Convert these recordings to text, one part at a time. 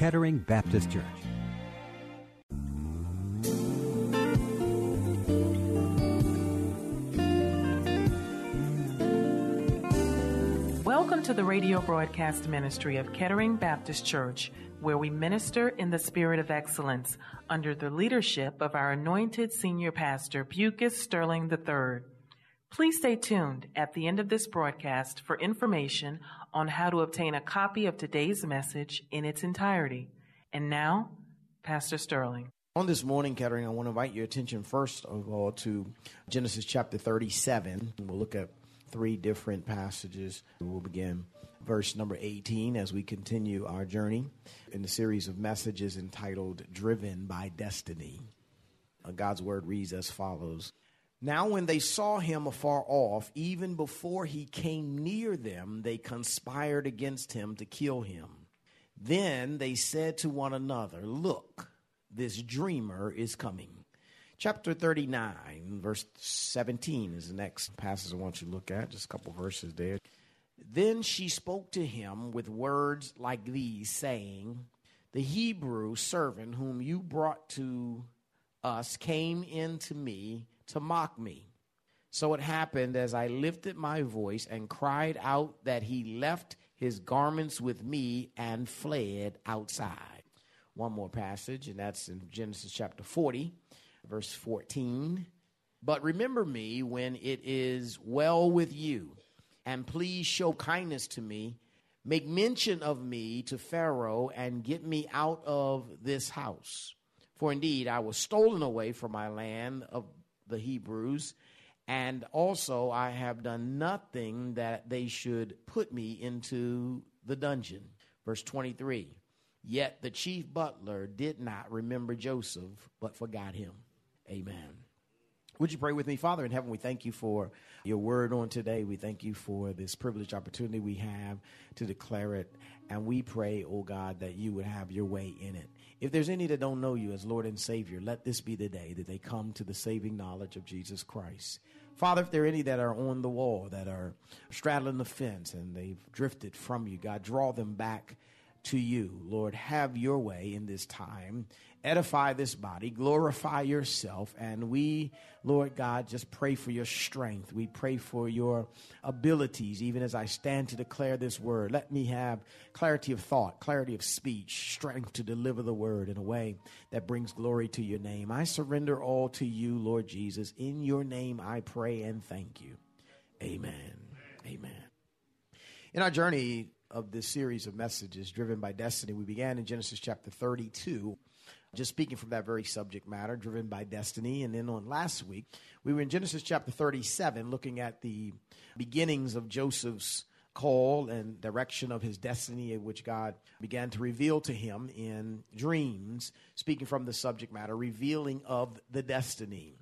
Kettering Baptist Church. Welcome to the radio broadcast ministry of Kettering Baptist Church, where we minister in the spirit of excellence under the leadership of our anointed senior pastor, Bucas Sterling III. Please stay tuned at the end of this broadcast for information on how to obtain a copy of today's message in its entirety. And now, Pastor Sterling. On this morning, Kettering, I want to invite your attention first of all to Genesis chapter 37. We'll look at three different passages. We'll begin verse number 18 as we continue our journey in the series of messages entitled Driven by Destiny. God's word reads as follows. Now when they saw him afar off, even before he came near them, they conspired against him to kill him. Then they said to one another, look, this dreamer is coming. Chapter 39, verse 17 is the next passage I want you to look at, just a couple verses there. Then she spoke to him with words like these, saying, the Hebrew servant whom you brought to us came in to me to mock me. So it happened as I lifted my voice and cried out that he left his garments with me and fled outside. One more passage, and that's in Genesis chapter 40, verse 14. But remember me when it is well with you, and please show kindness to me. Make mention of me to Pharaoh and get me out of this house. For indeed, I was stolen away from my land of the Hebrews, and also I have done nothing that they should put me into the dungeon. Verse 23, yet the chief butler did not remember Joseph, but forgot him. Amen. Would you pray with me? Father in heaven, we thank you for your word on today. We thank you for this privileged opportunity we have to declare it. And we pray, oh God, that you would have your way in it. If there's any that don't know you as Lord and Savior, let this be the day that they come to the saving knowledge of Jesus Christ. Father, if there are any that are on the wall, that are straddling the fence and they've drifted from you, God, draw them back to you. Lord, have your way in this time. Edify this body, glorify yourself, and we, Lord God, just pray for your strength. We pray for your abilities, even as I stand to declare this word. Let me have clarity of thought, clarity of speech, strength to deliver the word in a way that brings glory to your name. I surrender all to you, Lord Jesus. In your name I pray and thank you. Amen. Amen. In our journey of this series of messages, Driven by Destiny, we began in Genesis chapter 32. Just speaking from that very subject matter, driven by destiny. And then on last week, we were in Genesis chapter 37, looking at the beginnings of Joseph's call and direction of his destiny, which God began to reveal to him in dreams, speaking from the subject matter, revealing of the destiny.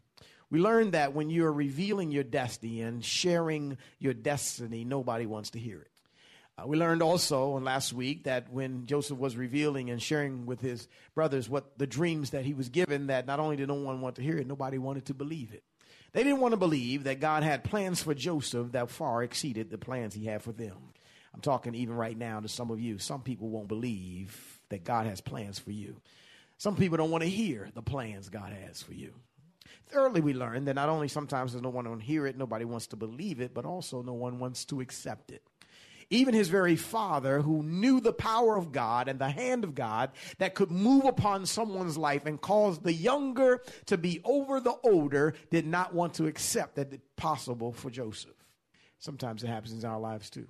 We learned that when you're revealing your destiny and sharing your destiny, nobody wants to hear it. We learned also on last week that when Joseph was revealing and sharing with his brothers what the dreams that he was given, that not only did no one want to hear it, nobody wanted to believe it. They didn't want to believe that God had plans for Joseph that far exceeded the plans he had for them. I'm talking even right now to some of you. Some people won't believe that God has plans for you. Some people don't want to hear the plans God has for you. Thirdly, we learned that not only sometimes there's no one to hear it, nobody wants to believe it, but also no one wants to accept it. Even his very father, who knew the power of God and the hand of God that could move upon someone's life and cause the younger to be over the older, did not want to accept that it was possible for Joseph. Sometimes it happens in our lives too.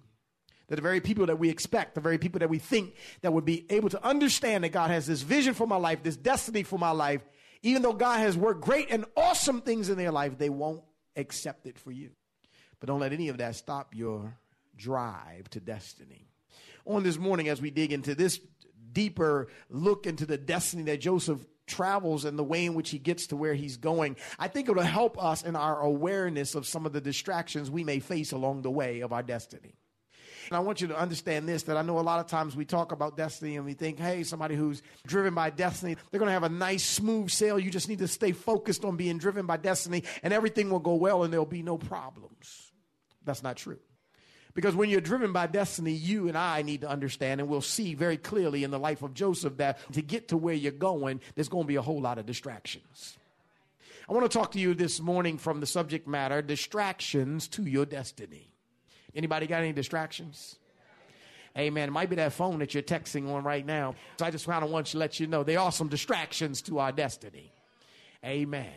That the very people that we expect, the very people that we think that would be able to understand that God has this vision for my life, this destiny for my life, even though God has worked great and awesome things in their life, they won't accept it for you. But don't let any of that stop your drive to destiny. On this morning, as we dig into this deeper look into the destiny that Joseph travels and the way in which he gets to where he's going. I think it'll help us in our awareness of some of the distractions we may face along the way of our destiny. And I want you to understand this, that I know a lot of times we talk about destiny and we think, hey, somebody who's driven by destiny, they're going to have a nice, smooth sail. You just need to stay focused on being driven by destiny and everything will go well and there'll be no problems. That's not true. Because when you're driven by destiny, you and I need to understand, and we'll see very clearly in the life of Joseph, that to get to where you're going, there's going to be a whole lot of distractions. I want to talk to you this morning from the subject matter, distractions to your destiny. Anybody got any distractions? Amen. It might be that phone that you're texting on right now. So I just kind of want to let you know there are some distractions to our destiny. Amen.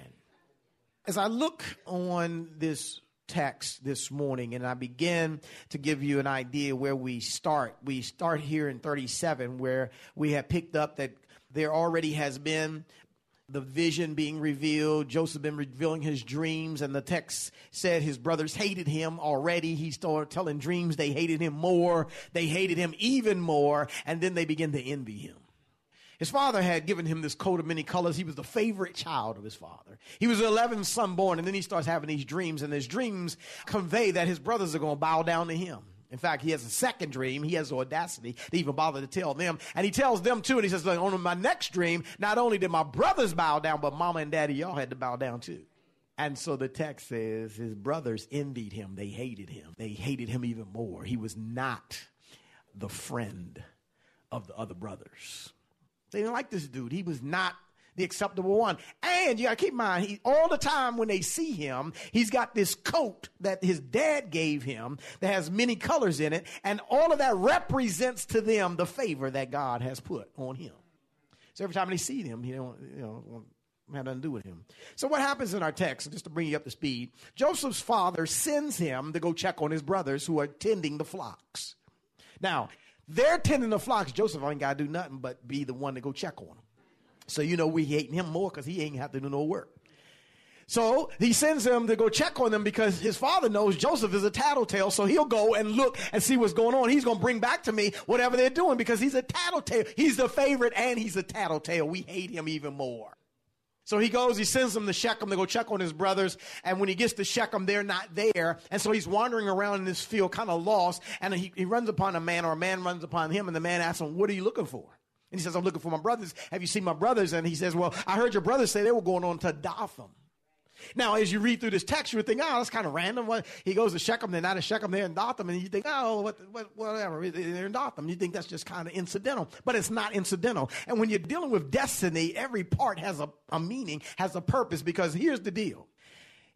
As I look on this text this morning, and I begin to give you an idea where we start. We start here in 37, where we have picked up that there already has been the vision being revealed. Joseph been revealing his dreams, and the text said his brothers hated him already. He started telling dreams. They hated him more. They hated him even more, and then they begin to envy him. His father had given him this coat of many colors. He was the favorite child of his father. He was the 11th son born, and then he starts having these dreams, and his dreams convey that his brothers are going to bow down to him. In fact, he has a second dream. He has the audacity to even bother to tell them, and he tells them too, and he says, look, on my next dream, not only did my brothers bow down, but mama and daddy, y'all had to bow down too. And so the text says his brothers envied him. They hated him. They hated him even more. He was not the friend of the other brothers. They didn't like this dude. He was not the acceptable one. And you got to keep in mind, all the time when they see him, he's got this coat that his dad gave him that has many colors in it. And all of that represents to them the favor that God has put on him. So every time they see him, had nothing to do with him. So what happens in our text, just to bring you up to speed, Joseph's father sends him to go check on his brothers who are tending the flocks. Now, they're tending the flocks. Joseph ain't got to do nothing but be the one to go check on them. So you know we hating him more because he ain't have to do no work. So he sends him to go check on them because his father knows Joseph is a tattletale. So he'll go and look and see what's going on. He's going to bring back to me whatever they're doing because he's a tattletale. He's the favorite and he's a tattletale. We hate him even more. So he goes, he sends them to Shechem to go check on his brothers. And when he gets to Shechem, they're not there. And so he's wandering around in this field, kind of lost. And he runs upon a man, or a man runs upon him. And the man asks him, what are you looking for? And he says, I'm looking for my brothers. Have you seen my brothers? And he says, well, I heard your brothers say they were going on to Dothan. Now, as you read through this text, you would think, that's kind of random. He goes to Shechem, they're not in Shechem, they're in Dothan. And you think, whatever, they're in Dothan. You think that's just kind of incidental. But it's not incidental. And when you're dealing with destiny, every part has a meaning, has a purpose, because here's the deal.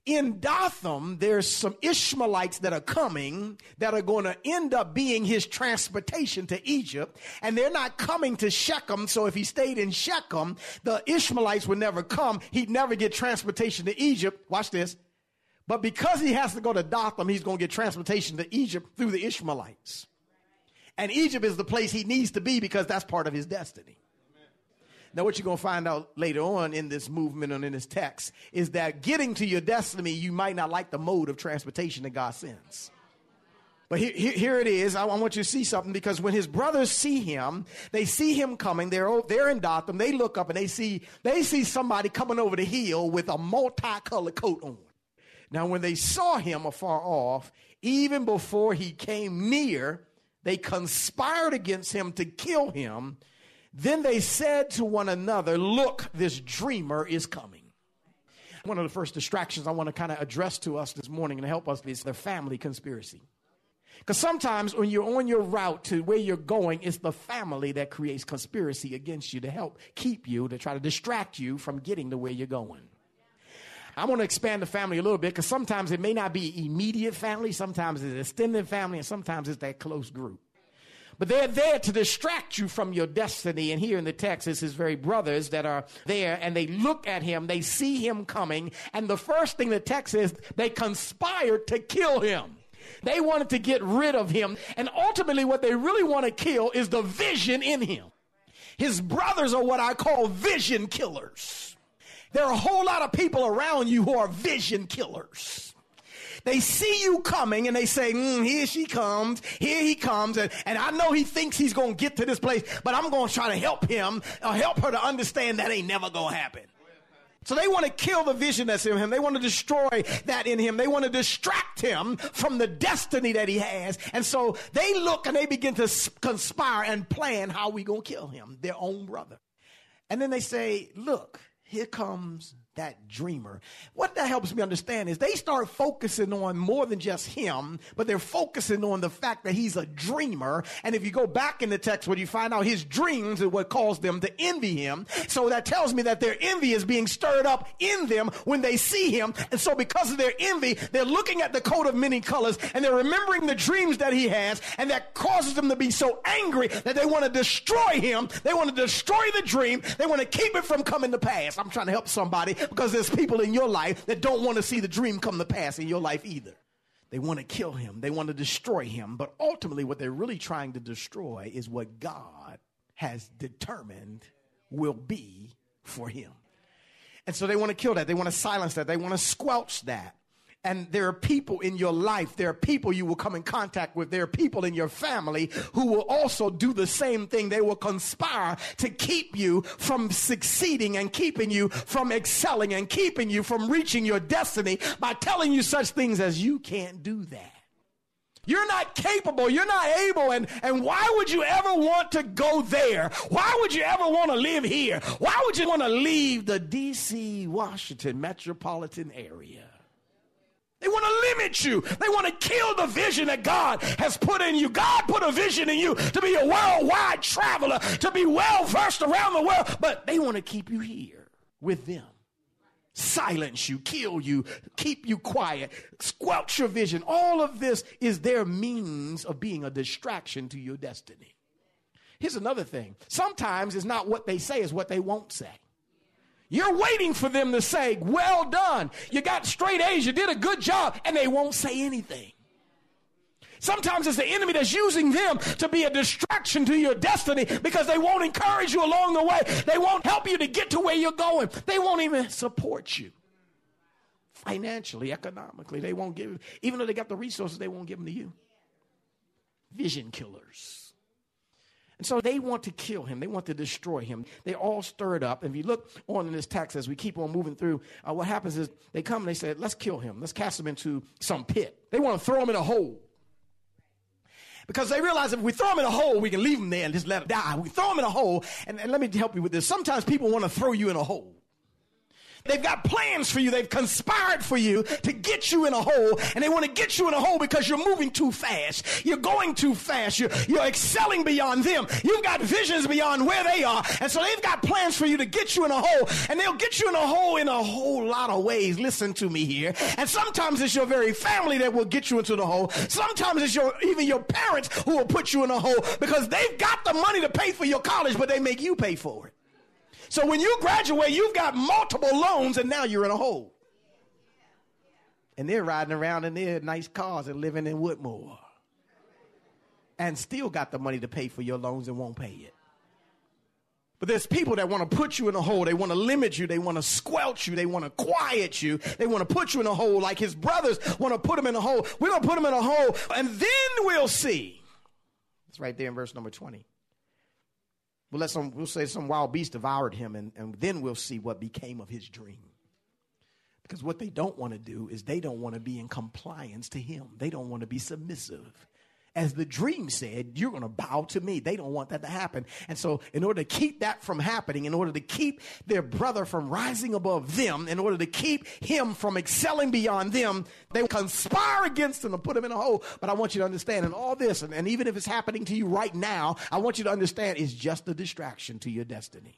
In Dothan, there's some Ishmaelites that are coming that are going to end up being his transportation to Egypt, and they're not coming to Shechem. So if he stayed in Shechem, the Ishmaelites would never come. He'd never get transportation to Egypt. Watch this. But because he has to go to Dothan, he's going to get transportation to Egypt through the Ishmaelites. And Egypt is the place he needs to be because that's part of his destiny. Now, what you're going to find out later on in this movement and in this text is that getting to your destiny, you might not like the mode of transportation that God sends. But here it is. I want you to see something, because when his brothers see him, they see him coming. They're in Dothan. They look up and they see somebody coming over the hill with a multicolored coat on. Now, when they saw him afar off, even before he came near, they conspired against him to kill him. Then they said to one another, look, this dreamer is coming. One of the first distractions I want to kind of address to us this morning and help us is the family conspiracy. Because sometimes when you're on your route to where you're going, it's the family that creates conspiracy against you to help keep you, to try to distract you from getting to where you're going. I want to expand the family a little bit, because sometimes it may not be immediate family, sometimes it's extended family, and sometimes it's that close group. But they're there to distract you from your destiny. And here in the text, it's his very brothers that are there, and they look at him, they see him coming, and the first thing the text says, they conspired to kill him. They wanted to get rid of him, and ultimately what they really want to kill is the vision in him. His brothers are what I call vision killers. There are a whole lot of people around you who are vision killers. They see you coming and they say, here she comes, here he comes. And I know he thinks he's going to get to this place, but I'm going to try to help him or help her to understand that ain't never going to happen. So they want to kill the vision that's in him. They want to destroy that in him. They want to distract him from the destiny that he has. And so they look and they begin to conspire and plan how we going to kill him, their own brother. And then they say, look, here comes that dreamer. What that helps me understand is they start focusing on more than just him, but they're focusing on the fact that he's a dreamer. And if you go back in the text, what you find out, his dreams is what caused them to envy him. So that tells me that their envy is being stirred up in them when they see him. And so because of their envy, they're looking at the coat of many colors and they're remembering the dreams that he has, and that causes them to be so angry that they want to destroy him. They want to destroy the dream. They want to keep it from coming to pass. I'm trying to help somebody, because there's people in your life that don't want to see the dream come to pass in your life either. They want to kill him. They want to destroy him. But ultimately, what they're really trying to destroy is what God has determined will be for him. And so they want to kill that. They want to silence that. They want to squelch that. And there are people in your life, there are people you will come in contact with, there are people in your family who will also do the same thing. They will conspire to keep you from succeeding and keeping you from excelling and keeping you from reaching your destiny by telling you such things as you can't do that. You're not capable, you're not able, and why would you ever want to go there? Why would you ever want to live here? Why would you want to leave the D.C., Washington metropolitan area? They want to limit you. They want to kill the vision that God has put in you. God put a vision in you to be a worldwide traveler, to be well-versed around the world, but they want to keep you here with them. Silence you, kill you, keep you quiet, squelch your vision. All of this is their means of being a distraction to your destiny. Here's another thing. Sometimes it's not what they say, it's what they won't say. You're waiting for them to say, well done. You got straight A's. You did a good job. And they won't say anything. Sometimes it's the enemy that's using them to be a distraction to your destiny, because they won't encourage you along the way. They won't help you to get to where you're going. They won't even support you financially, economically. They won't give, even though they got the resources, they won't give them to you. Vision killers. And so they want to kill him. They want to destroy him. They're all stirred up. And if you look on in this text as we keep on moving through, what happens is they come and they say, let's kill him. Let's cast him into some pit. They want to throw him in a hole, because they realize if we throw him in a hole, we can leave him there and just let him die. We throw him in a hole. And let me help you with this. Sometimes people want to throw you in a hole. They've got plans for you. They've conspired for you to get you in a hole, and they want to get you in a hole because you're moving too fast. You're going too fast. You're excelling beyond them. You've got visions beyond where they are, and so they've got plans for you to get you in a hole, and they'll get you in a hole in a whole lot of ways. Listen to me here. And sometimes it's your very family that will get you into the hole. Sometimes it's even your parents who will put you in a hole, because they've got the money to pay for your college, but they make you pay for it. So when you graduate, you've got multiple loans, and now you're in a hole. And they're riding around in their nice cars and living in Woodmore, and still got the money to pay for your loans and won't pay it. But there's people that want to put you in a hole. They want to limit you. They want to squelch you. They want to quiet you. They want to put you in a hole like his brothers want to put him in a hole. We're going to put him in a hole, and then we'll see. It's right there in verse number 20. We'll say some wild beast devoured him, and then we'll see what became of his dream. Because what they don't want to do is they don't want to be in compliance to him. They don't want to be submissive. As the dream said, you're going to bow to me. They don't want that to happen. And so in order to keep that from happening, in order to keep their brother from rising above them, in order to keep him from excelling beyond them, they conspire against him and put him in a hole. But I want you to understand in all this, and even if it's happening to you right now, I want you to understand it's just a distraction to your destiny.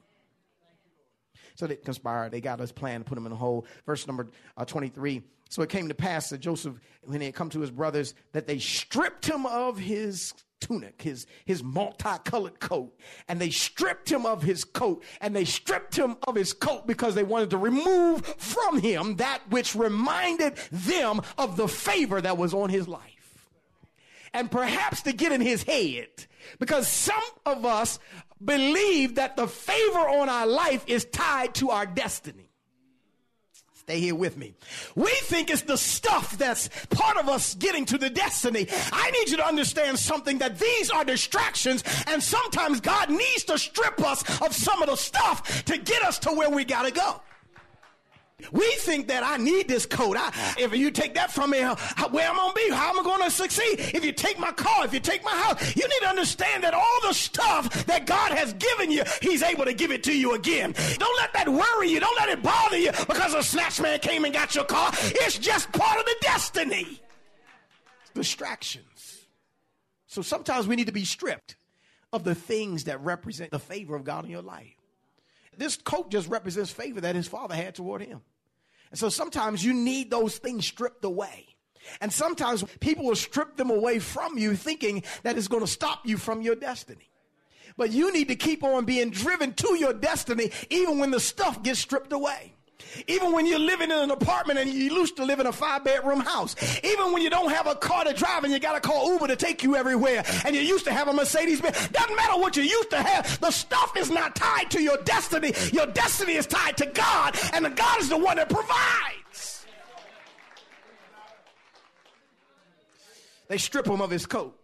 So they conspired. They got his plan to put him in a hole. Verse number 23. So it came to pass that Joseph, when he had come to his brothers, that they stripped him of his tunic, his multicolored coat. And they stripped him of his coat. And they stripped him of his coat because they wanted to remove from him that which reminded them of the favor that was on his life. And perhaps to get in his head, because some of us believe that the favor on our life is tied to our destiny. It's Stay here with me. We think it's the stuff that's part of us getting to the destiny. I need you to understand something, that these are distractions, and sometimes God needs to strip us of some of the stuff to get us to where we got to go. We think that I need this coat. If you take that from me, where I'm going to be, how am I going to succeed? If you take my car, if you take my house, you need to understand that all the stuff that God has given you, he's able to give it to you again. Don't let that worry you. Don't let it bother you because a snatch man came and got your car. It's just part of the destiny. It's distractions. So sometimes we need to be stripped of the things that represent the favor of God in your life. This coat just represents favor that his father had toward him. And so sometimes you need those things stripped away. And sometimes people will strip them away from you thinking that it's going to stop you from your destiny. But you need to keep on being driven to your destiny even when the stuff gets stripped away. Even when you're living in an apartment and you used to live in a 5-bedroom house. Even when you don't have a car to drive and you got to call Uber to take you everywhere. And you used to have a Mercedes-Benz. Doesn't matter what you used to have. The stuff is not tied to your destiny. Your destiny is tied to God. And God is the one that provides. They strip him of his coat.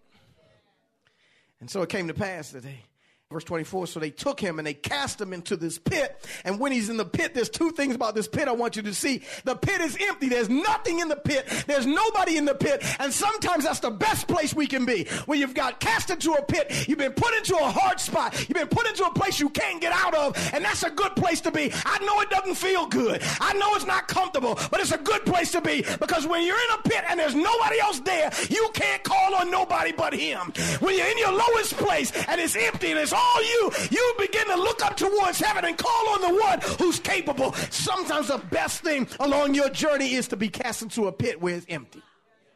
And so it came to pass that they... Verse 24, so they took him and they cast him into this pit. And when he's in the pit, there's two things about this pit I want you to see. The pit is empty. There's nothing in the pit. There's nobody in the pit. And sometimes that's the best place we can be. When you've got cast into a pit, you've been put into a hard spot. You've been put into a place you can't get out of. And that's a good place to be. I know it doesn't feel good. I know it's not comfortable, but it's a good place to be. Because when you're in a pit and there's nobody else there, you can't call on nobody but him. When you're in your lowest place and it's empty and it's all you begin to look up towards heaven and call on the one who's capable. Sometimes the best thing along your journey is to be cast into a pit where it's empty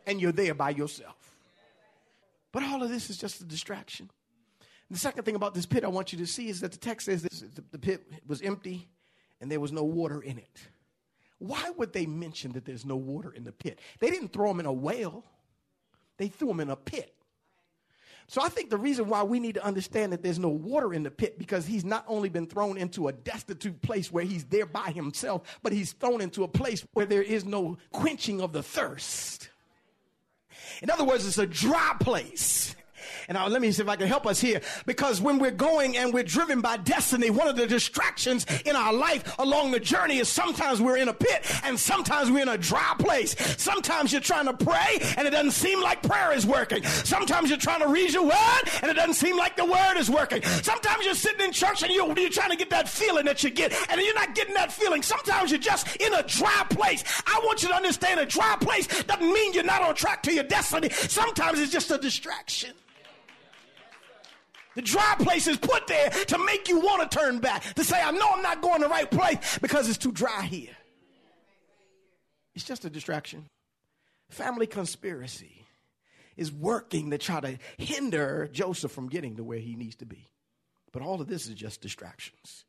and you're there by yourself. But all of this is just a distraction. The second thing about this pit I want you to see is that the text says this, the pit was empty and there was no water in it. Why would they mention that there's no water in the pit? They didn't throw them in a well. They threw them in a pit. So I think the reason why we need to understand that there's no water in the pit, because he's not only been thrown into a destitute place where he's there by himself, but he's thrown into a place where there is no quenching of the thirst. In other words, it's a dry place. And let me see if I can help us here. Because when we're going and we're driven by destiny, one of the distractions in our life along the journey is sometimes we're in a pit and sometimes we're in a dry place. Sometimes you're trying to pray and it doesn't seem like prayer is working. Sometimes you're trying to read your word and it doesn't seem like the word is working. Sometimes you're sitting in church and you're trying to get that feeling that you get and you're not getting that feeling. Sometimes you're just in a dry place. I want you to understand a dry place doesn't mean you're not on track to your destiny. Sometimes it's just a distraction. The dry place is put there to make you want to turn back, to say, I know I'm not going the right place because it's too dry here. It's just a distraction. Family conspiracy is working to try to hinder Joseph from getting to where he needs to be. But all of this is just distractions.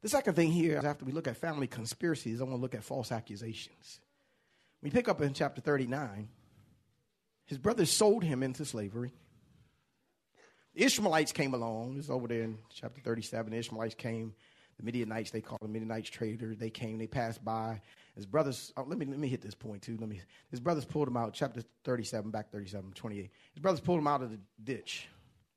The second thing here, after we look at family conspiracies, I want to look at false accusations. We pick up in chapter 39, his brothers sold him into slavery. The Ishmaelites came along. It's over there in chapter 37. The Ishmaelites came. The Midianites, they called them Midianites traitors. They came. They passed by. His brothers, let me hit this point too. His brothers pulled him out. Chapter 37, back 37, 28. His brothers pulled him out of the ditch.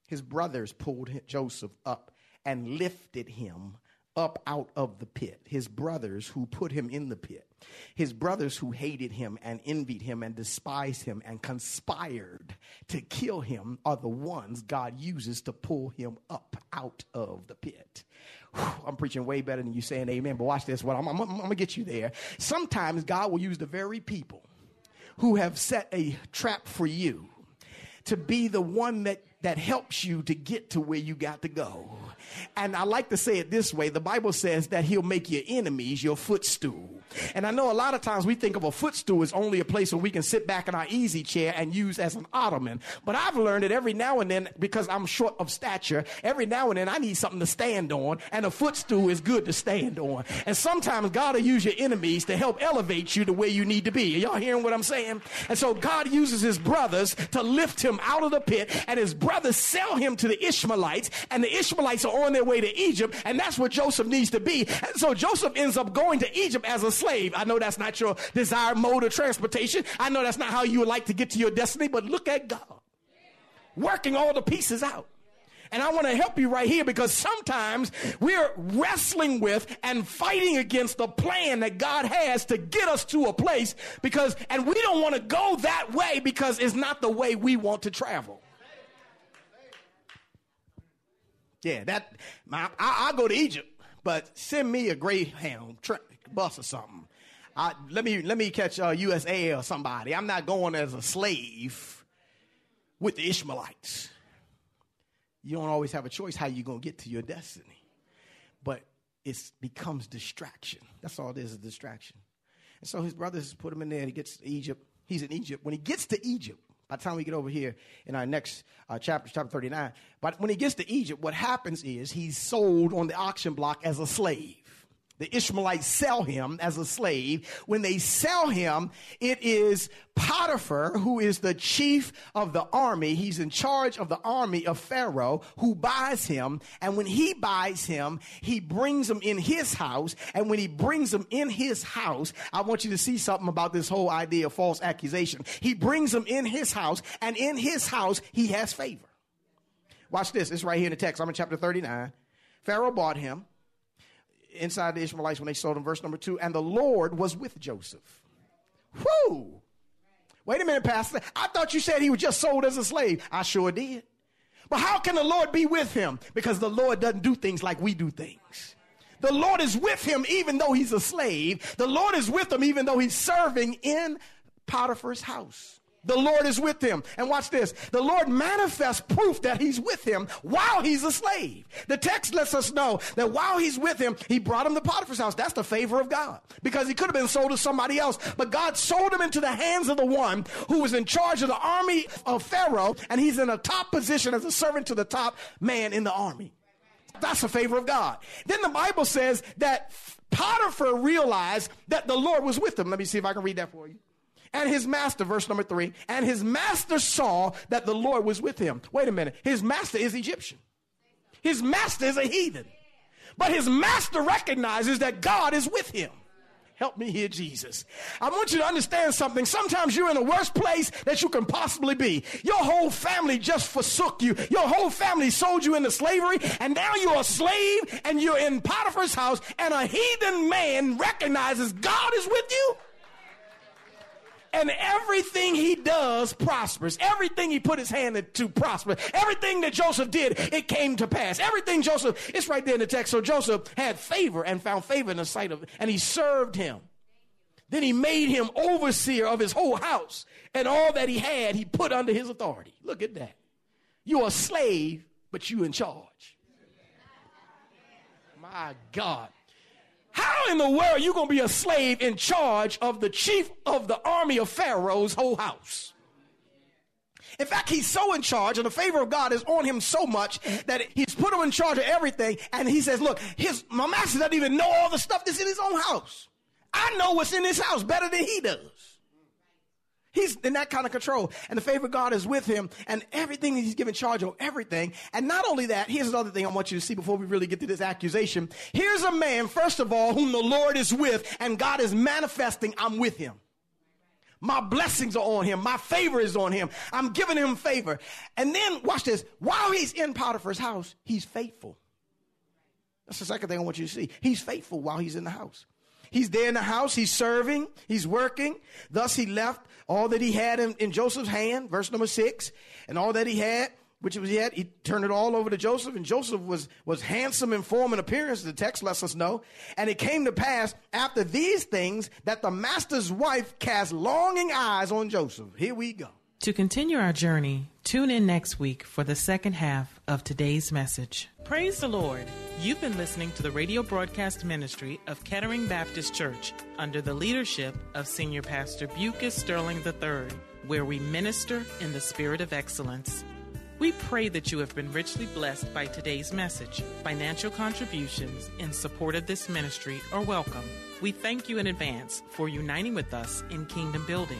His brothers pulled Joseph up and lifted him up out of the pit. His brothers who put him in the pit. His brothers who hated him and envied him and despised him and conspired to kill him are the ones God uses to pull him up out of the pit. Whew, I'm preaching way better than you saying amen, but watch this. Well, I'm going to get you there. Sometimes God will use the very people who have set a trap for you to be the one that helps you to get to where you got to go. And I like to say it this way. The Bible says that he'll make your enemies your footstool. And I know a lot of times we think of a footstool as only a place where we can sit back in our easy chair and use as an ottoman. But I've learned that every now and then, because I'm short of stature, every now and then I need something to stand on, and a footstool is good to stand on. And sometimes God will use your enemies to help elevate you to where you need to be. Are y'all hearing what I'm saying? And so God uses his brothers to lift him out of the pit, and his brothers sell him to the Ishmaelites, and the Ishmaelites are on their way to Egypt, and that's where Joseph needs to be. And so Joseph ends up going to Egypt as a slave. I know that's not your desired mode of transportation. I know that's not how you would like to get to your destiny, but look at God working all the pieces out. And I want to help you right here, because sometimes we're wrestling with and fighting against the plan that God has to get us to a place, because, and we don't want to go that way because it's not the way we want to travel. Yeah, I'll go to Egypt, but send me a Greyhound bus or something. Let me catch USA or somebody. I'm not going as a slave with the Ishmaelites. You don't always have a choice how you're going to get to your destiny. But it becomes distraction. That's all it is distraction. And so his brothers put him in there, and he gets to Egypt. He's in Egypt. When he gets to Egypt, by the time we get over here in our next chapter, chapter 39, but when he gets to Egypt, what happens is he's sold on the auction block as a slave. The Ishmaelites sell him as a slave. When they sell him, it is Potiphar, who is the chief of the army. He's in charge of the army of Pharaoh, who buys him. And when he buys him, he brings him in his house. And when he brings him in his house, I want you to see something about this whole idea of false accusation. He brings him in his house, and in his house, he has favor. Watch this. It's right here in the text. I'm in chapter 39. Pharaoh bought him. Inside the Ishmaelites when they sold him, verse number 2, and the Lord was with Joseph. Whoo! Wait a minute, Pastor. I thought you said he was just sold as a slave. I sure did. But how can the Lord be with him? Because the Lord doesn't do things like we do things. The Lord is with him even though he's a slave. The Lord is with him even though he's serving in Potiphar's house. The Lord is with him. And watch this. The Lord manifests proof that he's with him while he's a slave. The text lets us know that while he's with him, he brought him to Potiphar's house. That's the favor of God, because he could have been sold to somebody else. But God sold him into the hands of the one who was in charge of the army of Pharaoh. And he's in a top position as a servant to the top man in the army. That's the favor of God. Then the Bible says that Potiphar realized that the Lord was with him. Let me see if I can read that for you. And his master, verse number 3, and his master saw that the Lord was with him. Wait a minute. His master is Egyptian. His master is a heathen. But his master recognizes that God is with him. Help me here, Jesus. I want you to understand something. Sometimes you're in the worst place that you can possibly be. Your whole family just forsook you. Your whole family sold you into slavery. And now you're a slave and you're in Potiphar's house. And a heathen man recognizes God is with you. And everything he does prospers. Everything he put his hand to prospers. Everything that Joseph did, it came to pass. Everything Joseph, it's right there in the text. So Joseph had favor and found favor in the sight of, and he served him. Then he made him overseer of his whole house. And all that he had, he put under his authority. Look at that. You're a slave, but you in charge. My God. How in the world are you going to be a slave in charge of the chief of the army of Pharaoh's whole house? In fact, he's so in charge, and the favor of God is on him so much that he's put him in charge of everything. And he says, look, my master doesn't even know all the stuff that's in his own house. I know what's in his house better than he does. He's in that kind of control, and the favor of God is with him, and everything he's given charge of, everything. And not only that, here's another thing I want you to see before we really get to this accusation. Here's a man, first of all, whom the Lord is with, and God is manifesting, I'm with him. My blessings are on him. My favor is on him. I'm giving him favor. And then watch this. While he's in Potiphar's house, he's faithful. That's the second thing I want you to see. He's faithful while he's in the house. He's there in the house. He's serving. He's working. Thus he left all that he had in Joseph's hand, verse number 6, and all that he had, which was yet, he turned it all over to Joseph, and Joseph was handsome in form and appearance, the text lets us know. And it came to pass after these things that the master's wife cast longing eyes on Joseph. Here we go. To continue our journey, tune in next week for the second half of today's message. Praise the Lord. You've been listening to the radio broadcast ministry of Kettering Baptist Church under the leadership of Senior Pastor Bucas Sterling III, where we minister in the spirit of excellence. We pray that you have been richly blessed by today's message. Financial contributions in support of this ministry are welcome. We thank you in advance for uniting with us in kingdom building.